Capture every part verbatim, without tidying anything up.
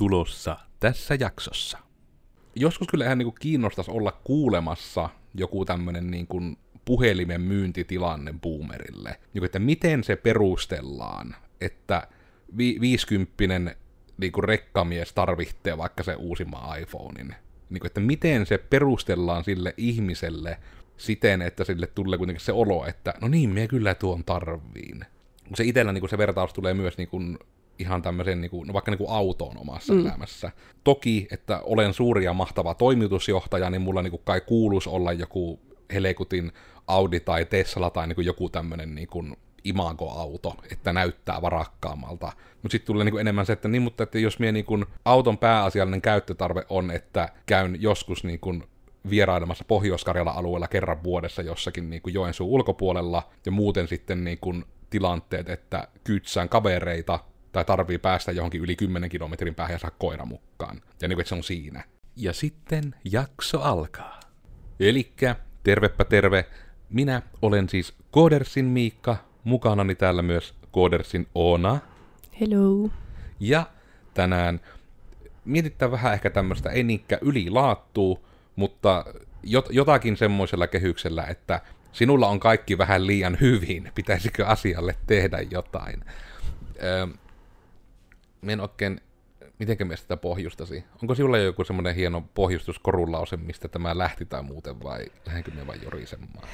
tulossa tässä jaksossa. Joskus kyllä ihan niin kiinnostaisi olla kuulemassa joku tämmöinen niin kuin puhelimen myyntitilanne boomerille. Niin, että miten se perustellaan, että vi- viisikymppinen niin kuin rekkamies tarvitsee vaikka se uusimman iPhonein. Niin, että miten se perustellaan sille ihmiselle siten, että sille tulee kuitenkin se olo, että no niin, minä kyllä tuon tarviin. Se itsellä niin kuin se vertaus tulee myös niin kuin ihan tämmöisen, niin kuin, no vaikka niin kuin autoon omassa mm. elämässä. Toki, että olen suuri ja mahtava toimitusjohtaja, niin mulla niin kuin kai kuuluisi olla joku Helicutin Audi tai Tesla tai niin kuin joku tämmöinen niin kuin imagoauto, että näyttää varakkaammalta. Mutta sitten tulee niin kuin enemmän se, että, niin, mutta, että jos mie niin kuin auton pääasiallinen käyttötarve on, että käyn joskus niin kuin vierailemassa Pohjois-Karjalan alueella kerran vuodessa jossakin niin kuin Joensuun ulkopuolella, ja muuten sitten niin kuin tilanteet, että kytsään kavereita, tai tarvii päästä johonkin yli kymmenen kilometrin päähän ja saa koira mukaan. Ja niin kuin, se on siinä. Ja sitten jakso alkaa. Elikkä, tervepä terve, minä olen siis Kodersin Miikka, mukanani täällä myös Kodersin Oona. Hello. Ja tänään mietitään vähän ehkä tämmöistä, ei niinkään ylilaattuu, mutta jot, jotakin semmoisella kehyksellä, että sinulla on kaikki vähän liian hyvin, pitäisikö asialle tehdä jotain. Öö, Minä en oikein, mitenkä minä sitä pohjustasi? Onko sinulla joku semmoinen hieno pohjustuskorulause, mistä tämä lähti tai muuten, vai lähdenkö minä vain jorisemaan?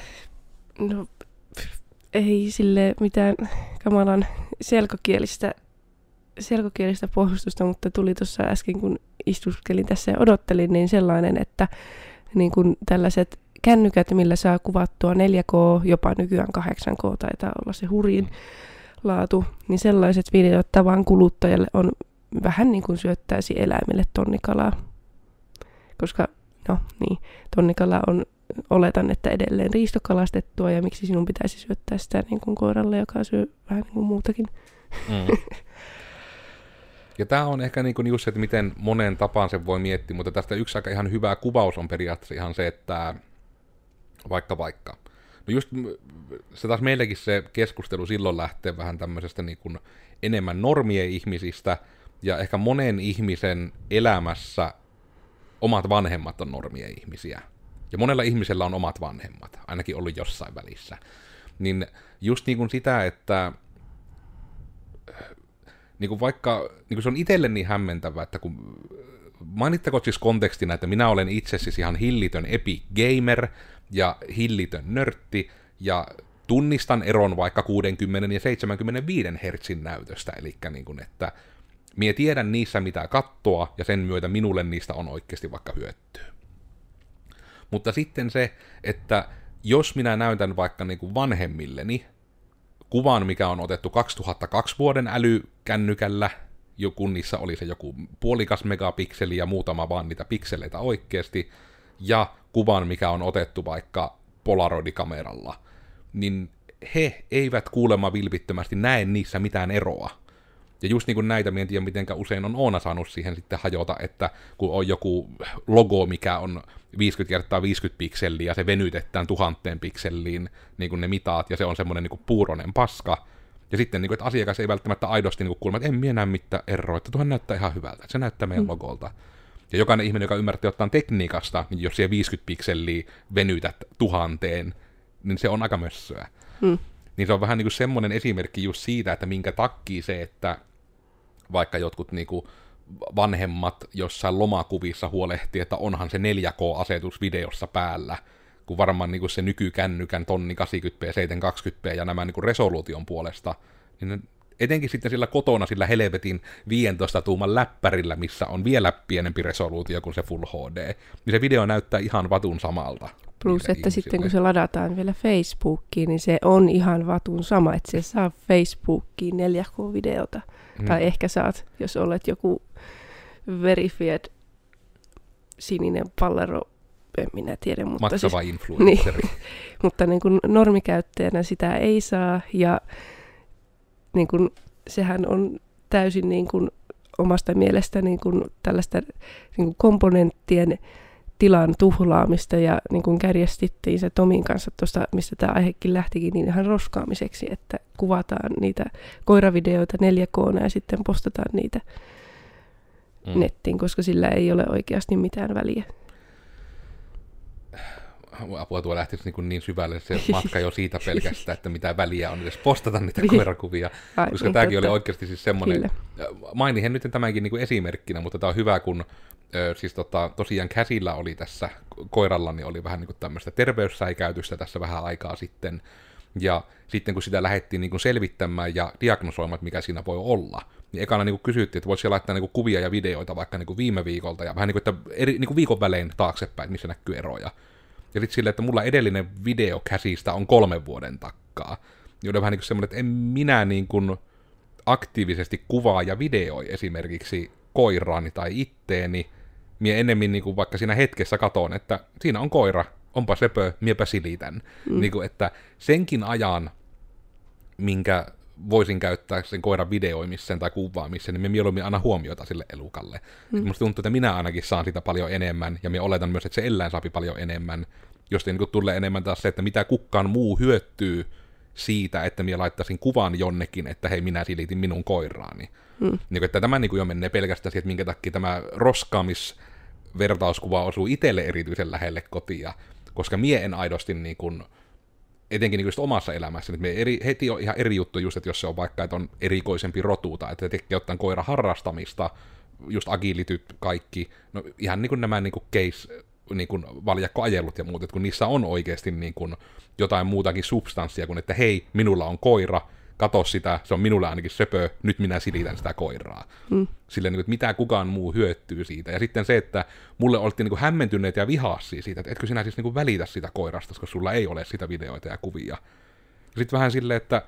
No, ei sille mitään kamalan selkokielistä, selkokielistä pohjustusta, mutta tuli tuossa äsken, kun istuskelin tässä ja odottelin, niin sellainen, että niin kun tällaiset kännykät, millä saa kuvattua neljä K, jopa nykyään kahdeksan K, taitaa olla se hurjin, mm. laatu, niin sellaiset videot tavan kuluttajalle on vähän niin kuin syöttäisi eläimille tonnikalaa. Koska, no niin, tonnikala on, oletan, että edelleen riistokalastettua, ja miksi sinun pitäisi syöttää sitä niin kuin koiralle, joka syö vähän niin kuin muutakin. Mm. Ja tämä on ehkä niin kuin just se, että miten monen tapaan sen voi miettiä, mutta tästä yksi aika ihan hyvä kuvaus on periaatteessa ihan se, että vaikka vaikka. No just se taas meilläkin se keskustelu silloin lähtee vähän tämmöisestä niin kuin enemmän normien ihmisistä, ja ehkä monen ihmisen elämässä omat vanhemmat on normien ihmisiä. Ja monella ihmisellä on omat vanhemmat, ainakin ollut jossain välissä. Niin just niin kuin sitä, että niin kuin vaikka niin kuin se on itselle niin hämmentävä, että kun mainittakoon siis kontekstina, että minä olen itse siis ihan hillitön epic gamer ja hillitön nörtti, ja tunnistan eron vaikka kuusikymmentä ja seitsemänkymmentäviisi hertsin näytöstä, eli niin kuin, että mie tiedän niissä mitä kattoa, ja sen myötä minulle niistä on oikeasti vaikka hyötyä. Mutta sitten se, että jos minä näytän vaikka niin kuin vanhemmilleni kuvan, mikä on otettu kaksituhattakaksi vuoden älykännykällä, kun niissä oli se joku puolikas megapikseli ja muutama vaan niitä pikseleitä oikeasti, ja kuvan, mikä on otettu vaikka Polaroid-kameralla, niin he eivät kuulemma vilpittömästi näe niissä mitään eroa. Ja just niin kuin näitä, minä en tiedä, mitenkä usein on Oona saanut siihen sitten hajota, että kun on joku logo, mikä on viisikymmentä kertaa viisikymmentä pikseliä, ja se venytetään tuhanteen pikseliin, niin kuin ne mitaat, ja se on semmoinen niin kuin puuronen paska. Ja sitten, niin kuin, että asiakas ei välttämättä aidosti niin kuin kuulemma, että en minä näe mitään eroa, että tuohan näyttää ihan hyvältä, että se näyttää meidän mm. logolta. Ja jokainen ihminen, joka ymmärtää jotain tekniikasta, niin jos siellä viisikymmentä pikseliä venytät tuhanteen, niin se on aika mössöä. Mm. Niin se on vähän niin kuin semmoinen esimerkki just siitä, että minkä takia se, että vaikka jotkut niin kuin vanhemmat jossain lomakuvissa huolehtii, että onhan se neljä K-asetus videossa päällä, kun varmaan niin kuin se nykykännykän tonni kahdeksankymmentä p, seitsemänsataakaksikymmentä p ja nämä niin kuin resoluution puolesta, niin ne, etenkin sitten sillä kotona, sillä helvetin viidentoista tuuman läppärillä, missä on vielä pienempi resoluutio kuin se Full H D, niin se video näyttää ihan vatun samalta. Plus, että ihmisille. Sitten kun se ladataan vielä Facebookiin, niin se on ihan vatun sama, että se saa Facebookiin neljä K-videota. Hmm. Tai ehkä saat, jos olet joku verified sininen pallero, en minä tiedä. Mutta maksava siis, influensseri. Niin, mutta niin kuin normikäyttäjänä sitä ei saa, ja niin kun, sehän on täysin niin kun, omasta mielestä niin kun, tällaista niin kun, komponenttien tilan tuhlaamista, ja niin kun kärjestittiin se Tomin kanssa tuosta, mistä tämä aihekin lähtikin, niin ihan roskaamiseksi, että kuvataan niitä koiravideoita neljä K:nä ja sitten postataan niitä mm. nettiin, koska sillä ei ole oikeasti mitään väliä. Apua, tuo lähtisi niin, niin syvälle se matka jo siitä pelkästään, että mitä väliä on edes postata niitä koirakuvia, ai, koska niin, tämäkin totta. Oli oikeasti siis semmoinen, mainihin nyt tämänkin niin kuin esimerkkinä, mutta tämä on hyvä, kun siis tota, tosiaan käsillä oli tässä koiralla, niin oli vähän niin kuin tämmöistä terveyssäikäytystä tässä vähän aikaa sitten, ja sitten kun sitä lähdettiin niin kuin selvittämään ja diagnosoimaan, mikä siinä voi olla, niin ekana niin kuin kysyttiin, että voisi laittaa niin kuin kuvia ja videoita vaikka niin kuin viime viikolta, ja vähän niin kuin, että eri, niin kuin viikon välein taaksepäin, missä näkyy eroja. Ja sitten silleen, että mulla edellinen video käsistä on kolmen vuoden takkaa. Niin on vähän niin kuin semmoinen, että en minä niin kuin aktiivisesti kuvaa ja videoi esimerkiksi koiraani tai itteeni. Mie ennemmin niin kuin vaikka siinä hetkessä katon, että siinä on koira, onpa sepö, miepä silitän. Mm. Niin kuin, että senkin ajan, minkä voisin käyttää sen koiran videoimisen tai kuvaamisen, niin me mieluummin aina huomiota sille elukalle. Mm. Musta tuntuu, että minä ainakin saan sitä paljon enemmän, ja minä oletan myös, että se eläin saapi paljon enemmän, josta niin tulee enemmän taas se, että mitä kukaan muu hyötyy siitä, että minä laittaisin kuvan jonnekin, että hei, minä silitin minun koiraani. Mm. Niin, että tämä niin jo menee pelkästään siihen, että minkä takia tämä roskaamisvertauskuva osuu itselle erityisen lähelle kotia, koska minä en aidosti niin kuin etenkin niin omassa elämässä, että me eri, heti on ihan eri juttu just, että jos se on vaikka, että on erikoisempi rotu, tai että tekee jotain koira harrastamista, just agilityt kaikki, no ihan niin kuin nämä niin kuin case, niin kuin valjakkoajelut ja muut, että kun niissä on oikeasti niin kuin jotain muutakin substanssia kuin, että hei, minulla on koira, kato sitä, se on minulle ainakin söpö, nyt minä silitän sitä koiraa. Mm. Silleen, että mitä kukaan muu hyötyy siitä. Ja sitten se, että mulle oltiin hämmentyneet ja vihaisia siitä, että etkö sinä siis välitä sitä koirasta, koska sulla ei ole sitä videoita ja kuvia. Ja sitten vähän silleen, että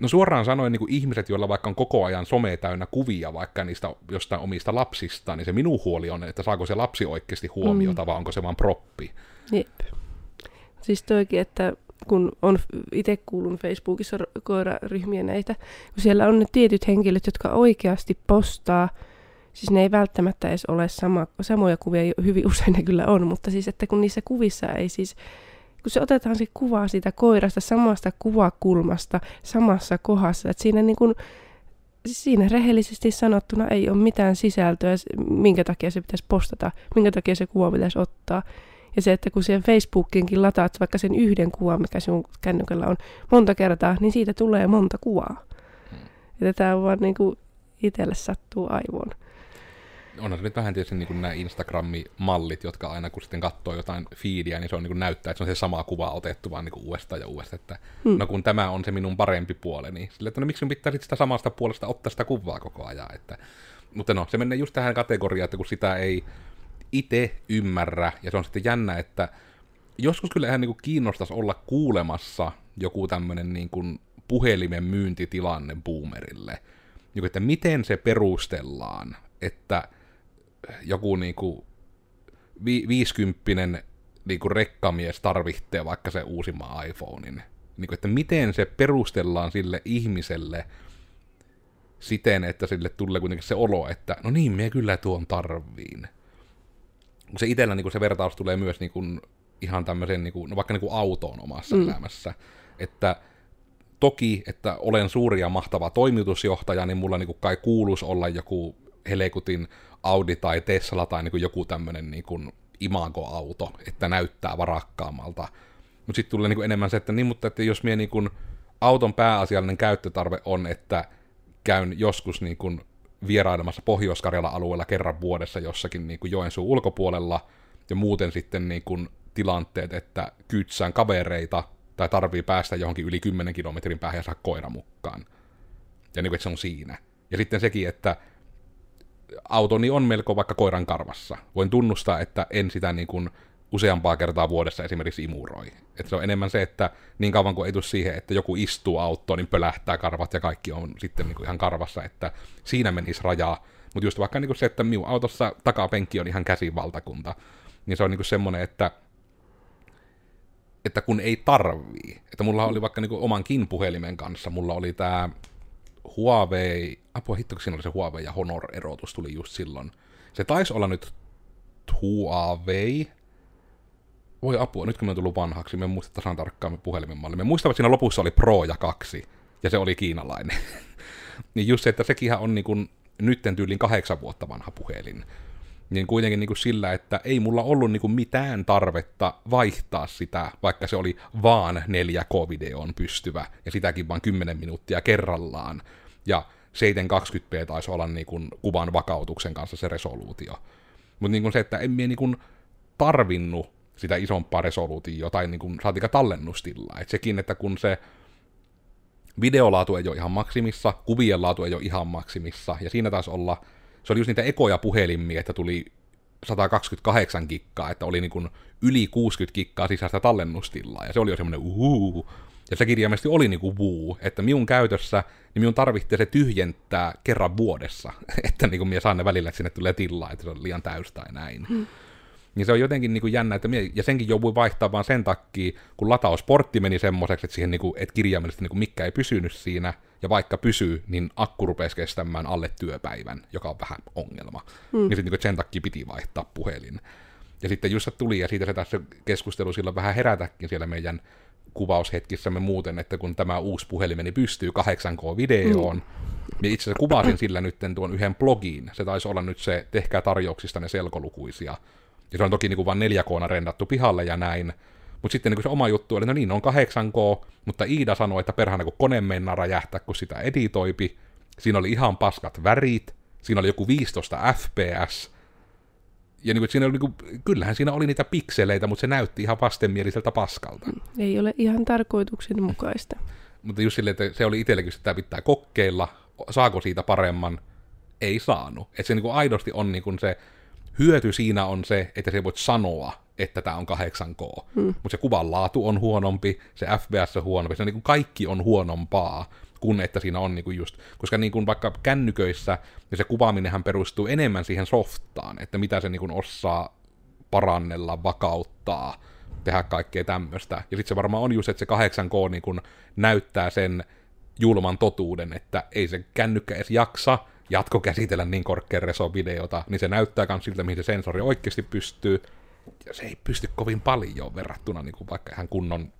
no suoraan sanoen niin kuin ihmiset, joilla vaikka on koko ajan some täynnä kuvia vaikka niistä jostain omista lapsista, niin se minun huoli on, että saako se lapsi oikeasti huomiota, mm. vai onko se vaan proppi. Jep. Siis toikin, että kun on itse kuulun Facebookissa koiraryhmiä näitä, kun siellä on ne tietyt henkilöt, jotka oikeasti postaa, siis ne ei välttämättä edes ole sama, samoja kuvia, hyvin usein ne kyllä on, mutta siis että kun niissä kuvissa ei siis, kun se otetaan se kuva siitä koirasta samasta kuvakulmasta, samassa kohdassa, että siinä niin kuin, siinä rehellisesti sanottuna ei ole mitään sisältöä, minkä takia se pitäisi postata, minkä takia se kuva pitäisi ottaa. Ja se, että kun siihen Facebookiinkin lataat vaikka sen yhden kuvan, mikä sinun kännykällä on monta kertaa, niin siitä tulee monta kuvaa. Hmm. Tämä vaan niin kuin itselle sattuu aivoon. Onhan se nyt vähän tietysti niin kuin nämä Instagram-mallit, jotka aina kun sitten katsoo jotain feediä, niin se on niin kuin näyttää, että se on se sama kuva otettu vaan niin kuin uudestaan ja uudestaan. Että hmm. no kun tämä on se minun parempi puoli, niin sille, että no miksi minun pitää sitten sitä samasta puolesta ottaa sitä kuvaa koko ajan. Että, mutta no, se menee just tähän kategoriaan, että kun sitä ei itse ymmärrä, ja se on sitten jännä, että joskus kyllä ihan niin kiinnostaisi olla kuulemassa joku tämmöinen niin kuin puhelimen myyntitilanne boomerille, niin että miten se perustellaan, että joku niin kuin vi- viisikymppinen niin kuin rekkamies tarvitsee vaikka se uusimman iPhonein, niin että miten se perustellaan sille ihmiselle siten, että sille tulee kuitenkin se olo, että no niin, minä kyllä tuon tarviin. Se itsellä niin se vertaus tulee myös niin ihan tämmöisen, niin kuin, no vaikka niin autoon omassa mm. elämässä, että toki, että olen suuri ja mahtava toimitusjohtaja, niin mulla niin kai kuuluisi olla joku Helicutin Audi tai Tesla tai niin joku tämmöinen niin imago-auto, että näyttää varakkaammalta. Mutta sitten tulee niin enemmän se, että, niin, mutta, että jos mie, niin kuin, auton pääasiallinen käyttötarve on, että käyn joskus niin kuin vierailemassa Pohjois-Karjala alueella kerran vuodessa jossakin niin kuin Joensuun ulkopuolella, ja muuten sitten niin kuin tilanteet, että kyytsään kavereita, tai tarvii päästä johonkin yli kymmenen kilometrin päähän ja saa koira mukaan. Ja niin kuin, että se on siinä. Ja sitten sekin, että autoni on melko vaikka koiran karvassa. Voin tunnustaa, että en sitä niin kuin useampaa kertaa vuodessa esimerkiksi imuroi. Että se on enemmän se, että niin kauan kuin ei tule siihen, että joku istuu autoon, niin pölähtää karvat ja kaikki on sitten niin kuin ihan karvassa, että siinä menisi rajaa. Mutta just vaikka niin kuin se, että minun autossa takapenkki on ihan käsivaltakunta, niin se on niin kuin semmoinen, että, että kun ei tarvii. Että mulla oli vaikka niin kuin omankin puhelimen kanssa, mulla oli tämä Huawei, apua hitto, kun siinä oli se Huawei ja Honor-erotus tuli just silloin. Se taisi olla nyt Huawei. Voi apua, nyt kun me on tullut vanhaksi, me en muista tasan tarkkaan puhelimen malli. Me muistamme, että siinä lopussa oli Pro ja kaksi, ja se oli kiinalainen. Niin just se, että sekinhän on niin kuin nytten tyylin kahdeksan vuotta vanha puhelin, niin kuitenkin niin kuin sillä, että ei mulla ollut niin kuin mitään tarvetta vaihtaa sitä, vaikka se oli vaan neljä K-videoon pystyvä, ja sitäkin vaan kymmenen minuuttia kerrallaan, ja seitsemänsataakaksikymmentä p taisi olla niin kuin kuvan vakautuksen kanssa se resoluutio. Mutta niin kuin se, että en mie niin kuin tarvinnut sitä isompaa resoluutiota tai niin kuin saatika tallennustilla. Et sekin, että kun se videolaatu ei ole ihan maksimissa, kuvien laatu ei ole ihan maksimissa, ja siinä taisi olla, se oli just niitä ekoja puhelimia, että tuli sata kaksikymmentäkahdeksan giggaa, että oli niin kuin yli kuusikymmentä giggaa sisäistä tallennustilaa, ja se oli jo semmoinen uhuu, ja se kirjaimesti oli niin kuin wuu, että minun käytössä, niin minun tarvitsee se tyhjentää kerran vuodessa, että niin kuin minä saan ne välillä, että sinne tulee tilaa, että se on liian täys tai näin. Mm. Niin se on jotenkin niin kuin jännä, että mie, ja senkin joutui vaihtaa vaan sen takia, kun latausportti meni semmoiseksi, että siihen niin kuin, et kirjaimellisesti niin kuin mikä ei pysynyt siinä, ja vaikka pysyy, niin akku rupesi kestämään alle työpäivän, joka on vähän ongelma. Mm. Niin sitten niin kuin, sen takia piti vaihtaa puhelin. Ja sitten just se tuli, ja siitä se tässä keskustelu silloin vähän herätäkin siellä meidän kuvaushetkissämme muuten, että kun tämä uusi puhelimeni pystyy kahdeksan K-videoon, niin itse asiassa kuvasin sillä nyt tuon yhden blogiin. Se taisi olla nyt se, tehkää tarjouksista ne selkolukuisia. Ja se on toki niin kuin vain neljä K:na rendattu pihalle ja näin. Mutta sitten niin kuin se oma juttu oli, no niin, on kahdeksan K, mutta Iida sanoi, että perhana kun kone mennä räjähtää, kun sitä editoipi. Siinä oli ihan paskat värit, siinä oli joku viisitoista F P S. Ja niin kuin, siinä oli, niin kuin, kyllähän siinä oli niitä pikseleitä, mutta se näytti ihan vastenmieliseltä paskalta. Ei ole ihan tarkoituksenmukaista. Mutta just silleen, että se oli itsellekin, että tämä pitää kokeilla, saako siitä paremman, ei saanut. Että se niin kuin aidosti on niin kuin se hyöty siinä on se, että se voit sanoa, että tämä on kahdeksan K, hmm. mutta se kuvan laatu on huonompi, se F P S on huonompi, se niin kuin kaikki on huonompaa kuin että siinä on niin kuin just, koska niin kuin vaikka kännyköissä niin se kuvaaminenhän perustuu enemmän siihen softaan, että mitä se niin kuin osaa parannella, vakauttaa, tehdä kaikkea tämmöistä. Ja sitten se varmaan on just, että se kahdeksan K niin kuin näyttää sen julman totuuden, että ei se kännykkä edes jaksa jatkokäsitellä niin korkean reson videota, niin se näyttää myös siltä, mihin se sensori oikeasti pystyy. Ja se ei pysty kovin paljon verrattuna niin kuin vaikka ihan kunnon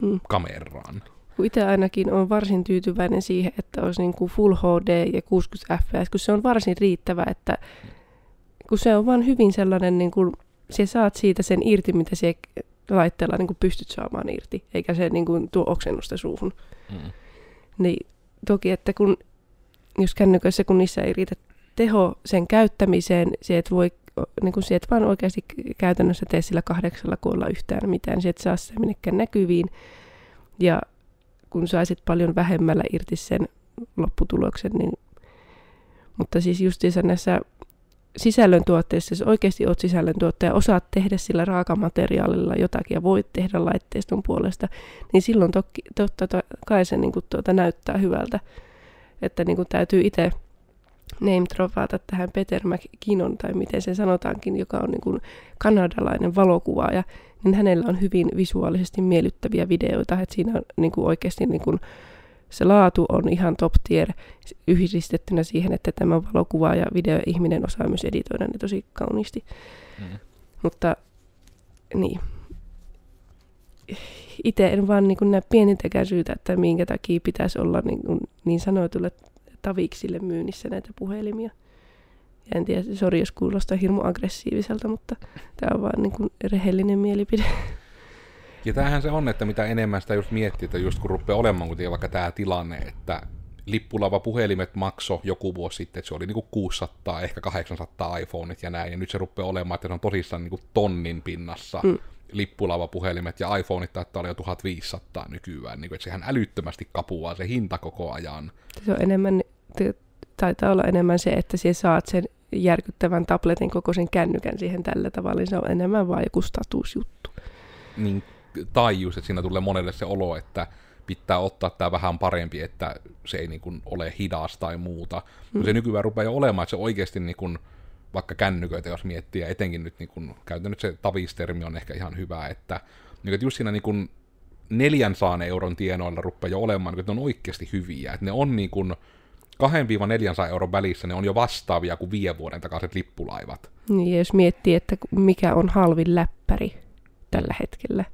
hmm. kameraan. Itse ainakin olen varsin tyytyväinen siihen, että olisi niin kuin Full H D ja kuusikymmentä F P S, kun se on varsin riittävä, että kun se on vaan hyvin sellainen, niin kuin sä saat siitä sen irti, mitä sä laitteella niin kuin pystyt saamaan irti, eikä se niin kuin tuo oksennusta suuhun. Hmm. Niin toki, että kun jos kännyköissä, kun niissä ei riitä teho sen käyttämiseen, se et voi, niin kun se et vaan oikeasti käytännössä tee sillä kahdeksalla kuolla yhtään mitään, se et saa sitä minnekään näkyviin. Ja kun saisit paljon vähemmällä irti sen lopputuloksen, niin mutta siis justiinsa näissä sisällöntuotteissa, jos oikeasti oot sisällöntuottaja, osaat tehdä sillä raakamateriaalilla jotakin ja voit tehdä laitteiston puolesta, niin silloin toki, totta kai se niin kun tuota, näyttää hyvältä. Että niin kuin täytyy itse name-dropata tähän Peter McKinnon, tai miten se sanotaankin, joka on niin kuin kanadalainen valokuvaaja, niin hänellä on hyvin visuaalisesti miellyttäviä videoita, että siinä on niin kuin oikeasti niin kuin se laatu on ihan top tier yhdistettynä siihen, että tämä valokuvaaja, videoihminen osaa myös editoida ne tosi kauniisti. Mm. Mutta niin. Itse en vaan niin näe pienintäkään syytä, että minkä takia pitäisi olla niin, niin sanotulle taviksille myynnissä näitä puhelimia. Ja en tiedä, sori jos kuulostaa hirmu aggressiiviselta, mutta tämä on vaan niin rehellinen mielipide. Ja tämähän se on, että mitä enemmän sitä just miettii, että just kun rupeaa olemaan kuten vaikka tämä tilanne, että lippulava puhelimet maksoi joku vuosi sitten, että se oli niinku kuusisataa, ehkä kahdeksansataa iPhoneit ja näin, ja nyt se rupeaa olemaan, että se on tosissaan niinku tonnin pinnassa. Mm. Lippulavapuhelimet ja iPhoneit taittaa olla jo tuhatviisisataa nykyään, niin kuin, että sehän älyttömästi kapuaa se hinta koko ajan. Se on enemmän, taitaa olla enemmän se, että sinä saat sen järkyttävän tabletin kokoisen kännykän siihen tällä tavalla, niin se on enemmän vaan joku statusjuttu. Niin, tai just, että siinä tulee monelle se olo, että pitää ottaa tämä vähän parempi, että se ei niin kuin ole hidas tai muuta. Mm. Se nykyään rupeaa jo olemaan, että se oikeasti niin kuin vaikka kännyköitä, jos miettii, ja etenkin nyt, niin kun, käytän nyt se tavistermi on ehkä ihan hyvä, että, niin, että just siinä niin kun neljänsadan euron tienoilla rupeaa jo olemaan, niin, että ne on oikeasti hyviä, että ne on niin kun kaksisataa neljäsataa euron välissä, ne on jo vastaavia kuin viiden vuoden takaiset lippulaivat. Niin, jos miettii, että mikä on halvin läppäri tällä hetkellä,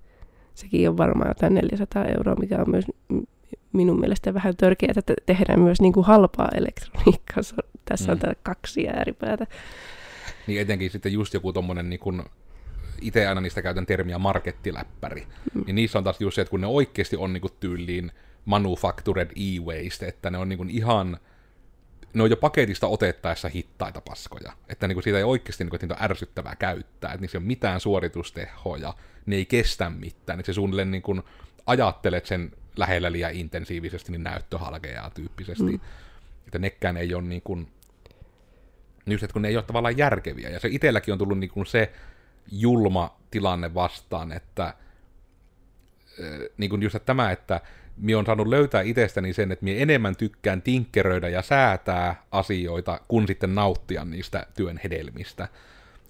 sekin on varmaan jotain neljäsataa euroa, mikä on myös minun mielestä vähän törkeää, että tehdään myös niin kuin halpaa elektroniikkaa Tässä on mm. kaksi ääripäätä. Niin etenkin sitten just joku tommonen, niin kun itse aina niistä käytän termiä markettiläppäri, mm. niin niissä on taas just se, että kun ne oikeasti on niin kun tyyliin manufactured e-waste, että ne on niin kun ihan, ne on jo paketista otettaessa hittaita paskoja, että niin kun siitä ei oikeasti niin kun, että niitä on ärsyttävää käyttää, että niissä ei ole mitään suoritustehoja, ne ei kestä mitään, niin se suunnilleen niin kun ajattelet sen lähellä liian intensiivisesti, niin näyttö halkeaa tyyppisesti, mm. että nekään ei ole niin kun, just, että kun ne ei ole tavallaan järkeviä, ja se itselläkin on tullut niin kun se julma tilanne vastaan, että niin kuin just tämä, että minä olen saanut löytää itsestäni sen, että minä enemmän tykkään tinkkeröidä ja säätää asioita, kun sitten nauttia niistä työn hedelmistä.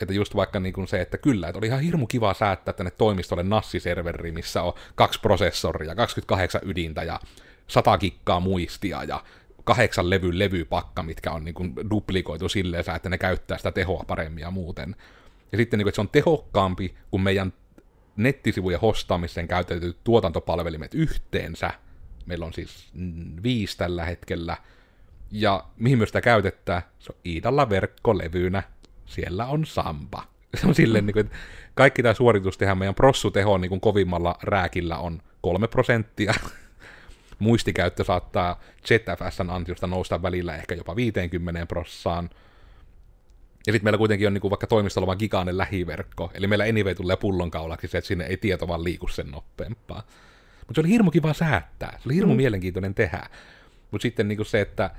Että just vaikka niin kuin se, että kyllä, että oli ihan hirmu kiva säättää tänne toimistolle nassiserveri, missä on kaksi prosessoria, kaksikymmentäkahdeksan ydintä ja sata giggaa muistia ja kahdeksan levy levypakka, mitkä on niin kuin duplikoitu silleen, että ne käyttää sitä tehoa paremmin ja muuten. Ja sitten, että se on tehokkaampi kuin meidän nettisivujen hostaamiseen käytetyt tuotantopalvelimet yhteensä. Meillä on siis viisi tällä hetkellä. Ja mihin myös sitä käytetään? Se on Iidalla verkkolevynä. Siellä on Samba. Se on silleen, että kaikki tämä suoritus tehdään meidän prossuteho niin kovimmalla rääkillä on kolme prosenttia. Muistikäyttö saattaa Z F S:n ansiosta nousta välillä ehkä jopa viisikymmentä prossaan. Ja sitten meillä kuitenkin on niinku vaikka toimistolla vaan gigainen lähiverkko, eli meillä anyway tulee pullonkaulaksi se, että sinne ei tieto vaan liiku sen nopeampaa. Mutta se oli hirmu kiva säättää, se oli hirmu mm. mielenkiintoinen tehdä. Mutta sitten niinku se, että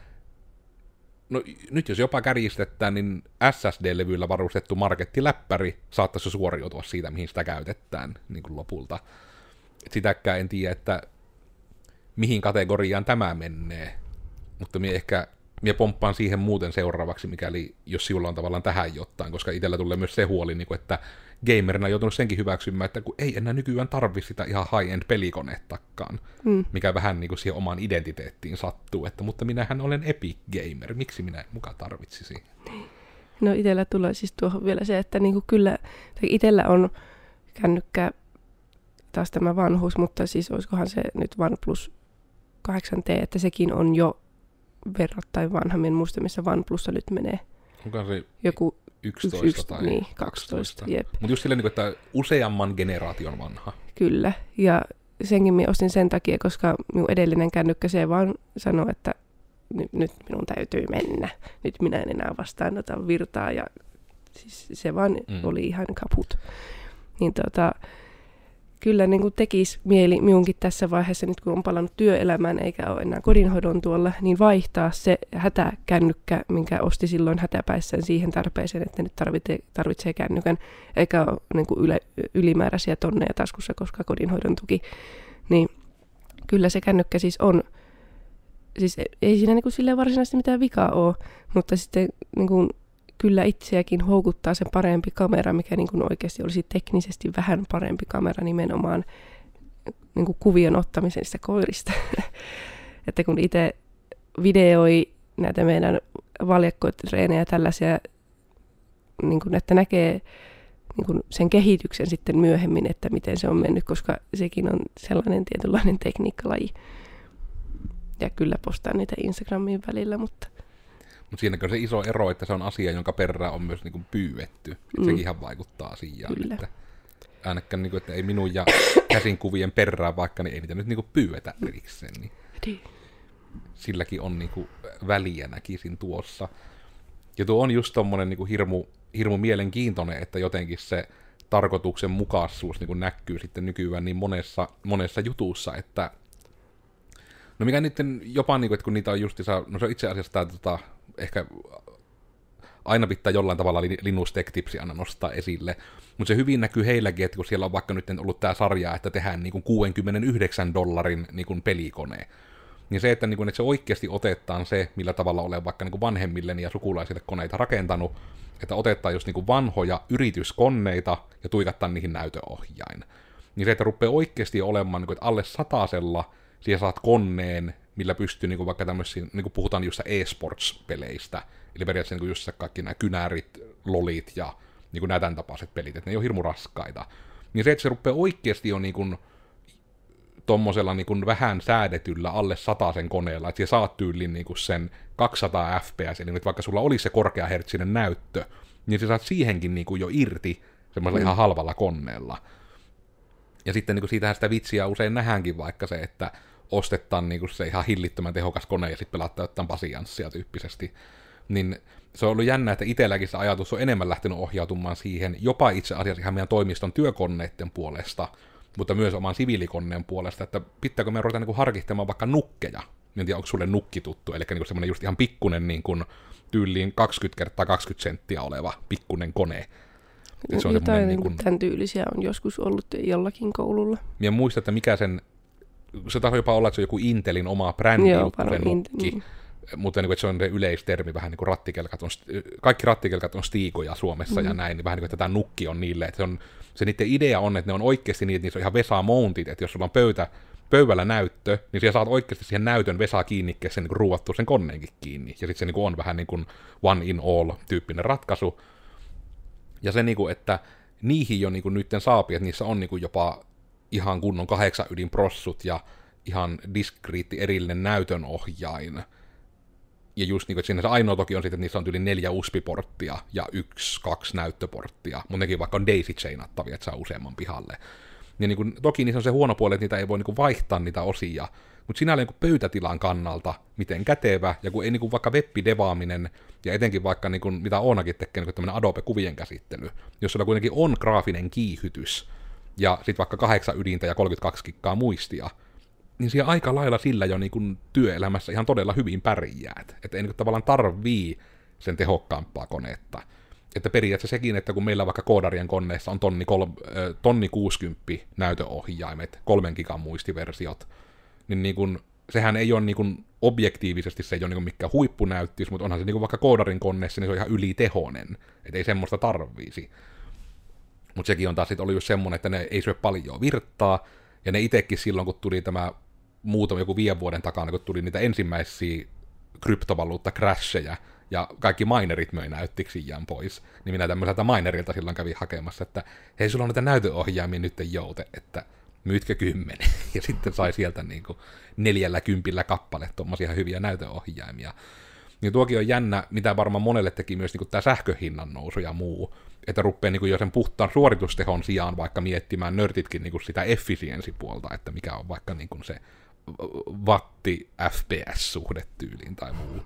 no, nyt jos jopa kärjistetään, niin S S D-levyllä varustettu markettiläppäri saattaisi suoriutua siitä, mihin sitä käytetään niinku lopulta. Et sitäkään en tiedä, että mihin kategoriaan tämä menee, mutta minä ehkä... Mie pomppaan siihen muuten seuraavaksi, mikäli jos sinulla on tavallaan tähän jotain, koska itsellä tulee myös se huoli, että gamerina on joutunut senkin hyväksymään, että kun ei enää nykyään tarvitse sitä ihan high-end pelikonettakaan, mm. mikä vähän niin kuin siihen omaan identiteettiin sattuu, että mutta minähän olen epic gamer, miksi minä en muka tarvitsisi? No itsellä tulee siis tuohon vielä se, että niin kuin kyllä itsellä on kännykkä taas tämä vanhuus, mutta siis olisikohan se nyt OnePlus kahdeksan T, että sekin on jo verrattain vanhemmin muista, missä OnePlus nyt menee. Onkaan se joku yksitoista yksi, tai niin, kaksitoista. Mutta just silleen, että useamman generaation vanha. Kyllä, ja senkin minä ostin sen takia, koska minun edellinen kännykkä se vaan sanoi, että nyt, nyt minun täytyy mennä. Nyt minä en enää vastaanota virtaa, ja siis se vaan mm. oli ihan kaput. Niin tota... Kyllä niin kuin tekisi mieli minunkin tässä vaiheessa, nyt kun on palannut työelämään eikä ole enää kodinhoidon tuolla, niin vaihtaa se hätäkännykkä, minkä osti silloin hätäpäissään siihen tarpeeseen, että nyt tarvitsee, tarvitsee kännykän, eikä ole niin kuin yle, ylimääräisiä tonneja taskussa, koska kodinhoidon tuki. Niin kyllä se kännykkä siis on, siis ei siinä niin kuin silleen varsinaisesti mitään vikaa ole, mutta sitten niin kuin kyllä itseäkin houkuttaa se parempi kamera, mikä niin kuin oikeasti olisi teknisesti vähän parempi kamera nimenomaan niin kuin kuvion ottamisesta koirista. Että kun itse videoi näitä meidän valjakkotreenejä tällaisia, niin kuin, että näkee niin kuin sen kehityksen sitten myöhemmin, että miten se on mennyt, koska sekin on sellainen tietynlainen tekniikkalaji. Ja kyllä postaan niitä Instagramiin välillä, mutta... Mutta siinäkin on se iso ero, että se on asia, jonka perään on myös niinku pyydetty. Mm. Sekin ihan vaikuttaa asiaan. Että ainakaan niinku, että ei minun ja käsinkuvien perään vaikka, niin ei niitä nyt niinku pyydetä erikseen. Niin. Silläkin on niinku väliä näkisin tuossa. Ja tuo on just tommonen niinku hirmu, hirmu mielenkiintoinen, että jotenkin se tarkoituksenmukaisuus niinku näkyy sitten nykyään niin monessa, monessa jutussa, että no mikä niiden jopa, niinku, että kun niitä on justiinsa, no se on itse asiassa tämä tota, ehkä aina pitää jollain tavalla Linus Tech Tipsi aina nostaa esille, mutta se hyvin näkyy heilläkin, että kun siellä on vaikka nyt ollut tämä sarja, että tehdään niin kuin kuudenkymmenenyhdeksän dollarin niin kuin pelikone, niin se, että, niin kuin, että se oikeasti otetaan se, millä tavalla olen vaikka niin kuin vanhemmilleni ja sukulaisille koneita rakentanut, että otetaan just niin kuin vanhoja yrityskoneita ja tuikattaan niihin näytöohjain. Niin se, että rupeaa oikeasti olemaan niin kuin, että alle satasella siihen saat koneen, millä pystyy niinku vaikka tämmöisiin, niinku puhutaan just e-sports-peleistä, eli periaatteessa niinku just kaikki nämä kynärit, lolit ja niinku nämä tämän tapaiset pelit, että ne ei ole hirmu raskaita. Niin se, että se rupeaa oikeasti jo niinku tommosella niin kuin vähän säädetyllä alle sataisen koneella, että sä saat tyyliin niin kuin sen kaksisataa F P S, eli nyt vaikka sulla olisi se korkeahertsinen näyttö, niin sä saat siihenkin niin kuin jo irti semmoisella mm. ihan halvalla koneella. Ja sitten niin kuin siitähän sitä vitsiä usein nähdäänkin vaikka se, että ostetaan niin kuin se ihan hillittömän tehokas kone ja sitten pelataan jotain pasianssia tyyppisesti. Niin se on ollut jännä, että itselläkin se ajatus on enemmän lähtenyt ohjautumaan siihen, jopa itse asiassa ihan meidän toimiston työkoneiden puolesta, mutta myös oman siviilikoneen puolesta, että pitääkö meidän ruveta niin kuin harkittamaan vaikka nukkeja. En tiedä, onko sulle nukki tuttu, eli niin semmoinen just ihan pikkunen niin kuin tyyliin kaksikymmentä kertaa kaksikymmentä senttiä oleva pikkunen kone. Se on jotain niin kuin tämän tyylisiä on joskus ollut jollakin koululla. Ja muista, että mikä sen, se taisi jopa olla, että se on joku Intelin oma brändi, nukki. Niin. Mutta niin se on yleistermi, vähän niin kuin rattikelkat on, kaikki rattikelkat on stiikoja Suomessa mm-hmm. ja näin, niin vähän niin kuin tämä nukki on niille, että se, on, se niiden idea on, että ne on oikeasti niitä, niissä on ihan vesamountit, että jos sulla on pöytä, pöydällä näyttö, niin siellä saat oikeasti siihen näytön vesa kiinni, sen niin ruuattua sen koneenkin kiinni, ja sitten se niin kuin on vähän niin kuin one in all tyyppinen ratkaisu, ja se niin kuin, että niihin jo niin kuin nytten saapi, että niissä on niin kuin jopa ihan kunnon kahdeksan ydin prossut ja ihan diskriitti erillinen näytön ohjain. Ja just niin kuin, että siinä se ainoa toki on sitten, että niissä on yli neljä U S B-porttia ja yksi, kaksi näyttöporttia, mutta nekin vaikka on daisy-chainattavia, että saa useamman pihalle. Ja niin kuin, toki niissä on se huono puoli, että niitä ei voi niin kuin vaihtaa niitä osia, mutta siinä oli niin kuin pöytätilan kannalta miten kätevä, ja kun ei niin kuin vaikka web-devaaminen, ja etenkin vaikka niin kuin, mitä Oonakin tekee, niin kuin tämmöinen Adobe-kuvien käsittely, jossa on kuitenkin on graafinen kiihytys, ja sitten vaikka kahdeksan ydintä ja kolmekymmentäkaksi giggaa muistia, niin siellä aika lailla sillä jo niin kuin työelämässä ihan todella hyvin pärjäät. Että ei niin kuin tavallaan tarvii sen tehokkaampaa koneetta. Että periaatteessa sekin, että kun meillä vaikka koodarien koneessa on tonni, kol, äh, tonni kuusikymmentä näytöohjaimet, kolmen gigan muistiversiot, niin, niin kuin, sehän ei ole niin kuin, objektiivisesti se ei ole niin kuin mikään huippunäyttis, mutta onhan se niin kuin vaikka koodarin koneessa, niin se on ihan ylitehoinen. Että ei semmoista tarviisi. Mutta sekin on taas sitten ollut just semmoinen, että ne ei syö paljon virtaa, ja ne itsekin silloin, kun tuli tämä muutama joku viiden vuoden takana, kun tuli niitä ensimmäisiä kryptovaluutta-crasheja, ja kaikki minerit möi näyttiksiään pois, niin minä tämmöiseltä minerilta silloin kävin hakemassa, että hei, sulla on näitä näytöohjaamia nyt joute, että myytkö kymmenen? Ja sitten sai sieltä niin kuin neljällä kympillä kappale tuommoisia hyviä näytöohjaimia. Niin tuokin on jännä, mitä varmaan monelle teki myös niin tämä sähköhinnan nousu ja muu, että rupeaa niin jo sen puhtaan suoritustehon sijaan vaikka miettimään nörtitkin niin sitä efficiency-puolta, että mikä on vaikka niin se watti-F P S-suhde tyyliin tai muu.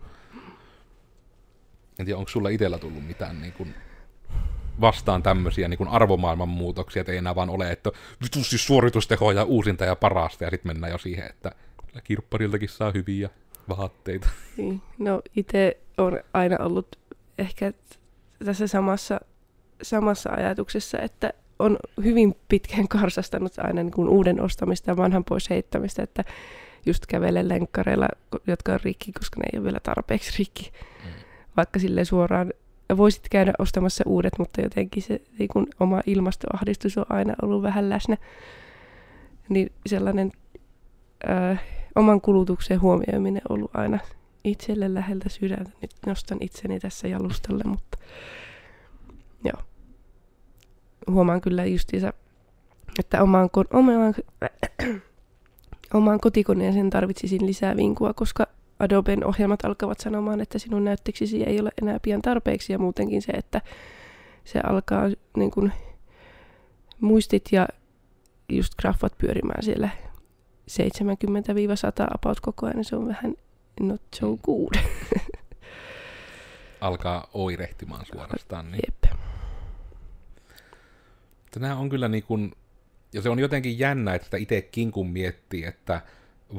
En tiedä, onko sulla itsellä tullut mitään niin vastaan tämmöisiä niin arvomaailman muutoksia, että ei enää vaan ole, että vitu siis suoritusteho ja uusinta ja parasta, ja sitten mennään jo siihen, että kyllä kirppariltakin saa hyviä vaatteita. No itse on aina ollut ehkä tässä samassa, samassa ajatuksessa, että on hyvin pitkään karsastanut aina niin kuin uuden ostamista ja vanhan pois heittämistä, että just kävelen lenkkareilla, jotka on rikki, koska ne ei ole vielä tarpeeksi rikki. Mm. Vaikka silleen suoraan voisit käydä ostamassa uudet, mutta jotenkin se niin kuin oma ilmastoahdistus on aina ollut vähän läsnä. Niin sellainen äh, oman kulutuksen huomioiminen on ollut aina itselle läheltä sydäntä. Nyt nostan itseni tässä jalustalle, mutta joo. Huomaan kyllä justiinsa, että omaan, kon, omaan, omaan kotikoneen sen tarvitsisin lisää vinkua, koska Adoben ohjelmat alkavat sanomaan, että sinun näytteksesi ei ole enää pian tarpeeksi, ja muutenkin se, että se alkaa niin kuin, muistit ja just graffat pyörimään siellä seitsemänkymmentä–sata about koko ajan, se on vähän not so good. Alkaa oirehtimaan suorastaan. Niin. Jep. Nämä on kyllä niin kuin, ja se on jotenkin jännä, että sitä itsekin kun miettii, että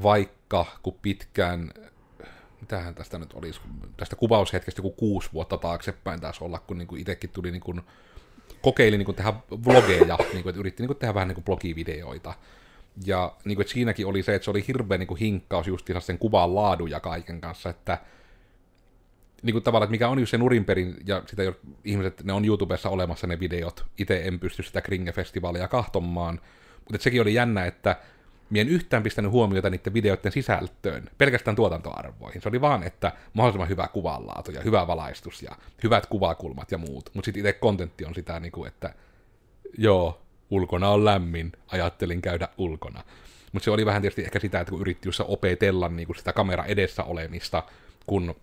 vaikka kun pitkään, mitähän tästä nyt olisi, tästä kuvaushetkestä kun kuusi vuotta taaksepäin taisi olla, kun niin kuin itsekin tuli niin kuin, kokeili niin kuin tehdä vlogeja, niin kuin, että yritti niin kuin tehdä vähän niin kuin blogivideoita. Ja niin kuin, että siinäkin oli se, että se oli hirveä niin kuin hinkkaus justiinsa sen kuvan laadun ja kaiken kanssa, että niin kuin tavallaan, että mikä on just se nurinperin, ja sitä jo ihmiset, ne on YouTubessa olemassa ne videot, itse en pysty sitä Kringe-festivaaleja kahtomaan, mutta sekin oli jännä, että minä en yhtään pistänyt huomiota niiden videoiden sisältöön, pelkästään tuotantoarvoihin, se oli vaan, että mahdollisimman hyvä kuvanlaatu ja hyvä valaistus ja hyvät kuvakulmat ja muut, mutta sitten itse kontentti on sitä, että joo, ulkona on lämmin, ajattelin käydä ulkona. Mutta se oli vähän tietysti ehkä sitä, että kun yritti just opetella niin kuin sitä kamera edessä olemista, kun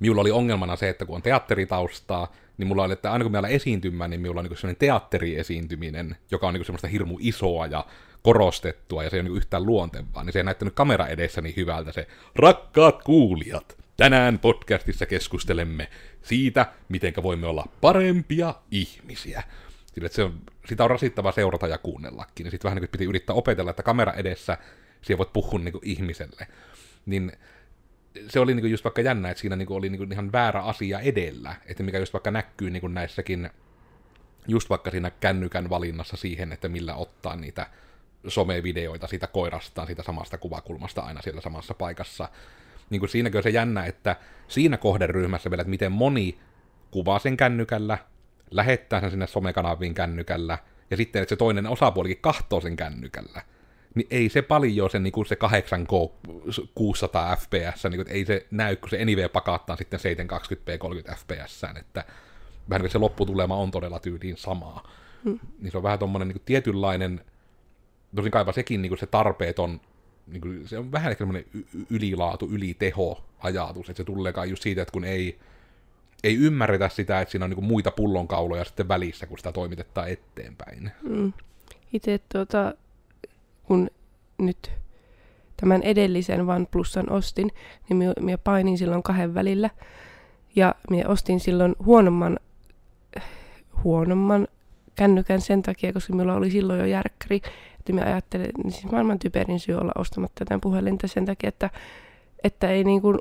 minulla oli ongelmana se, että kun on teatteritaustaa, niin mulla oli, että aina kun me ollaan esiintymään, niin minulla on niin sellainen teatteriesiintyminen, joka on niin semmoista hirmu isoa ja korostettua, ja se ei ole niin yhtään luontevaa, niin se ei näyttänyt kamera edessä niin hyvältä se rakkaat kuulijat. Tänään podcastissa keskustelemme siitä, miten voimme olla parempia ihmisiä. Sille, se on, sitä on rasittavaa seurata ja kuunnellakin. Ja sitten vähän niin piti yrittää opetella, että kamera edessä siellä voit puhua niin ihmiselle. Niin se oli niin just vaikka jännä, että siinä niin oli niin ihan väärä asia edellä. Että mikä just vaikka näkyy niin näissäkin, just vaikka siinä kännykän valinnassa siihen, että millä ottaa niitä somevideoita siitä koirastaan, siitä samasta kuvakulmasta aina siellä samassa paikassa. Niin kuin siinäkin on se jännä, että siinä kohderyhmässä vielä, että miten moni kuvaa sen kännykällä, lähettää sen sinne somekanaviin kännykällä, ja sitten, että se toinen osapuolikin kahtoo sen kännykällä, niin ei se paljon se, niin kuin se kahdeksan K kuusisataa fps, niin kuin, ei se näy, kun se anyway pakattaa sitten seitsemänsataakaksikymmentä p kolmekymmentä fps, että vähän niin se lopputulema on todella tyyliin samaa. Mm. Niin se on vähän tommonen niin kuin tietynlainen, tosin kaipa sekin niin kuin se tarpeeton, niin kuin, se on vähän ehkä semmoinen ylilaatu, yliteho-ajatus, että se tulee kai just siitä, että kun ei, ei ymmärretä sitä, että siinä on niin kuin muita pullonkauloja sitten välissä, kun sitä toimitetaan eteenpäin. Mm. Itse tuota, kun nyt tämän edellisen OnePlusan ostin, niin minä painin silloin kahden välillä, ja minä ostin silloin huonomman, huonomman kännykän sen takia, koska minulla oli silloin jo järkkäri, että minä ajattelin, että siis maailman typerin syy olla ostamatta tämän puhelinta sen takia, että, että ei niin kuin,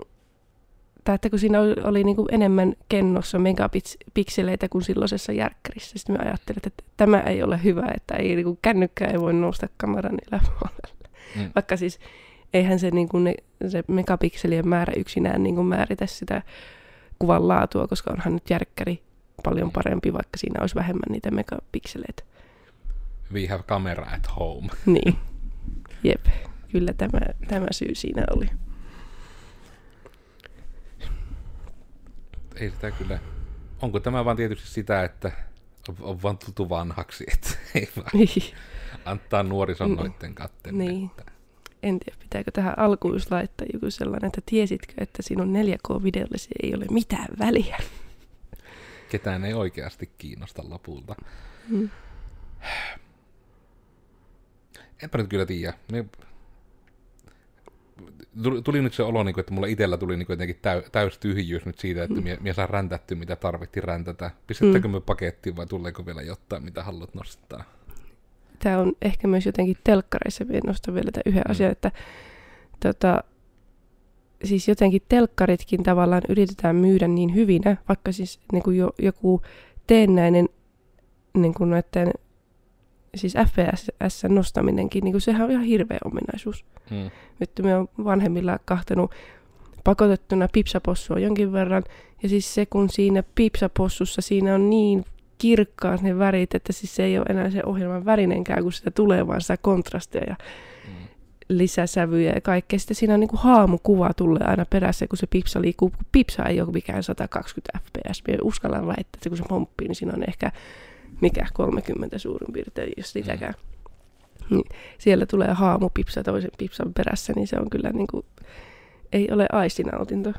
tai että kun siinä oli, oli niin kuin enemmän kennossa megapikseleitä kuin silloisessa järkkärissä, sitten minä ajattelin, että tämä ei ole hyvä, että ei, niin kuin kännykkää ei voi nousta kameran yläpuolelle. Mm. Vaikka siis eihän se, niin kuin ne, se megapikselien määrä yksinään niin kuin määritä sitä kuvan laatua, koska onhan nyt järkkäri paljon parempi, vaikka siinä olisi vähemmän niitä megapikseleitä. We have camera at home. Niin. Jep. Kyllä tämä, tämä syy siinä oli. Ei sitä kyllä. Onko tämä vaan tietysti sitä, että on vaan tultu vanhaksi, että ei vaan antaa nuorison noitten katten. Niin. En tiedä, pitääkö tähän alkuun laittaa joku sellainen, että tiesitkö, että sinun neljä K-videollesi ei ole mitään väliä. Ketään ei oikeasti kiinnosta lopulta. Mm. Enpä nyt kyllä tiedä. Tuli nyt se olo, että mulla itsellä tuli jotenkin täys tyhjyys nyt siitä, että minä saan räntättyä, mitä tarvittiin räntätä. Pistettäkö me pakettiin vai tuleeko vielä jotain, mitä haluat nostaa? Tämä on ehkä myös jotenkin telkkareissa. Minä nostan vielä tämän yhden mm. asian, että tota, siis jotenkin telkkaritkin tavallaan yritetään myydä niin hyvinä, vaikka siis niin kuin jo, joku teennäinen niin kuin näiden siis F P S-nostaminenkin, niin sehän on ihan hirveä ominaisuus. Hmm. Nyt me on vanhemmilla kahtanut pakotettuna pipsapossua jonkin verran, ja siis se kun siinä pipsapossussa siinä on niin kirkkaat ne värit, että siis se ei ole enää se ohjelman värinenkään, kun sitä tulee vaan sitä kontrastia ja hmm. lisäsävyjä ja kaikkea. Sitten siinä on niin kuin haamukuva tulee aina perässä, kun se pipsa liikkuu, kun pipsa ei ole mikään sata kaksikymmentä fps. Minä uskallan väittää, että kun se pomppii, niin siinä on ehkä mikä kolmekymmentä suurin piirtein, jos sitäkään. Mm. Niin siellä tulee haamupipsa toisen pipsan perässä, niin se on kyllä niin kuin, ei ole aistinautinto.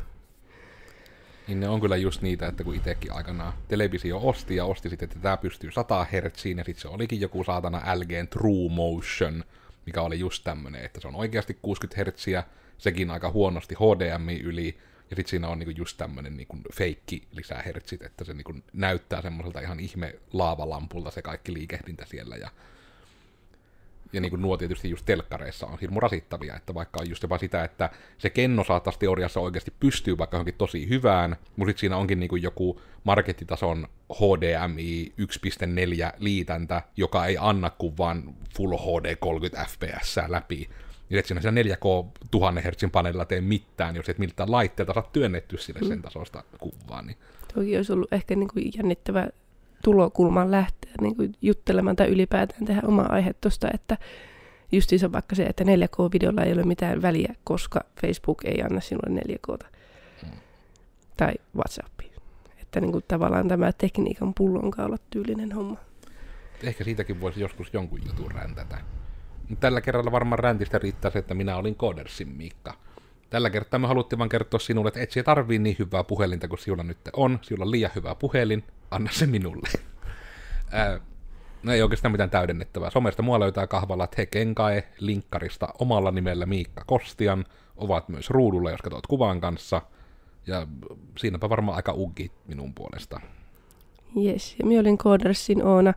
Niin ne on kyllä just niitä, että kun itsekin aikanaan televisio osti ja osti sitten, että tämä pystyy sata hertsiin, ja sitten se olikin joku saatana L G:n True Motion, mikä oli just tämmöinen, että se on oikeasti kuusikymmentä hertsiä, sekin aika huonosti H D M I yli, ja sitten siinä on niinku just tämmöinen niinku feikki lisähertsit, että se niinku näyttää semmoiselta ihan ihme laavalampulta se kaikki liikehdintä siellä. Ja, ja niinku nuo tietysti just telkkareissa on hirmu rasittavia, että vaikka on just jopa sitä, että se kenno saattaisi teoriassa oikeasti pystyy vaikka johonkin tosi hyvään, mutta sitten siinä onkin niinku joku markettitason H D M I yksi pilkku neljä liitäntä, joka ei anna kuin vaan Full H D kolmekymmentä fps läpi. Ja et siinä neljä K tuhannen hertsin paneelilla tee mitään, jos et miltään laitteelta saa työnnetty sille sen tasosta kuvaa. Niin. Toki olisi ollut ehkä niin kuin jännittävä tulokulman lähteä niin kuin juttelemaan tai ylipäätään tehdä omaa aihe tuosta, että justiinsa vaikka se, että neljä K-videolla ei ole mitään väliä, koska Facebook ei anna sinulle neljä K:ta hmm. tai WhatsAppia. Että niin kuin tavallaan tämä tekniikan pullonkaula tyylinen homma. Ehkä siitäkin voisi joskus jonkun jutun räntätä. Tällä kerralla varmaan räntistä riittää se, että minä olin Kodersin Miikka. Tällä kertaa me haluttiin vaan kertoa sinulle, että et se tarvii niin hyvää puhelinta kuin sinulla nyt on. Sinulla on liian hyvä puhelin, anna se minulle. Ää, no ei oikeastaan mitään täydennettävää. Somesta mua löytää kahvalat Hekenkae, linkkarista omalla nimellä Miikka Kostian. Ovat myös ruudulla, jos katsot kuvan kanssa. Ja siinäpä varmaan aika ugi minun puolesta. Jes, ja minä olin Kodersin Oona.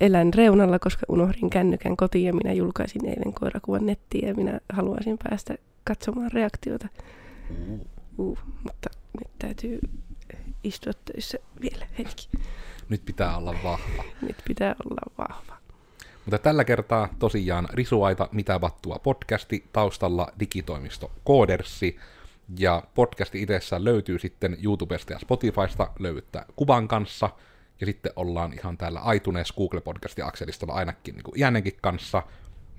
Elän reunalla, koska unohdin kännykän kotiin ja minä julkaisin eilen koirakuvan nettiin ja minä haluaisin päästä katsomaan reaktiota. Mm. Uh, mutta nyt täytyy istua töissä vielä hetki. Nyt pitää olla vahva. Nyt pitää olla vahva. Mutta tällä kertaa tosiaan Risuaita Mitä Vattua podcasti, taustalla digitoimisto Koodersi. Ja podcasti itsessään löytyy sitten YouTubesta ja Spotifysta, löytää kuvan kanssa. Ja sitten ollaan ihan täällä iTunes, Google Podcastin akselistolla ainakin niin kuin iänenkin kanssa.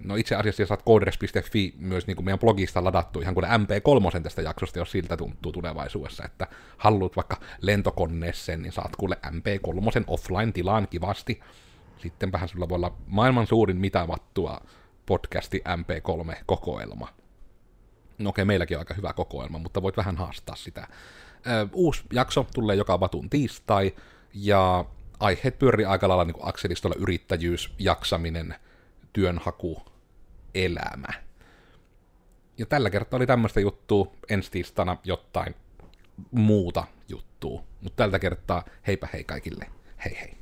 No itse asiassa saat Codress piste fi myös niin kuin meidän blogista ladattu ihan kuin M P kolme tästä jaksosta, jos siltä tuntuu tulevaisuudessa, että haluat vaikka lentokoneeseen, niin saat kuule M P kolme offline-tilaan kivasti. Sittenpähän sulla voi olla maailman suurin Mitä Vattua podcasti M P kolme -kokoelma. No okei, meilläkin on aika hyvä kokoelma, mutta voit vähän haastaa sitä. Ö, uusi jakso tulee joka vatun tiistai. Ja aiheet pyörii aika lailla niin kuin akselistolla yrittäjyys, jaksaminen, työnhaku, elämä. Ja tällä kertaa oli tämmöistä juttua, ensi tiistaina jotain muuta juttua. Mutta tältä kertaa heipä hei kaikille, hei hei.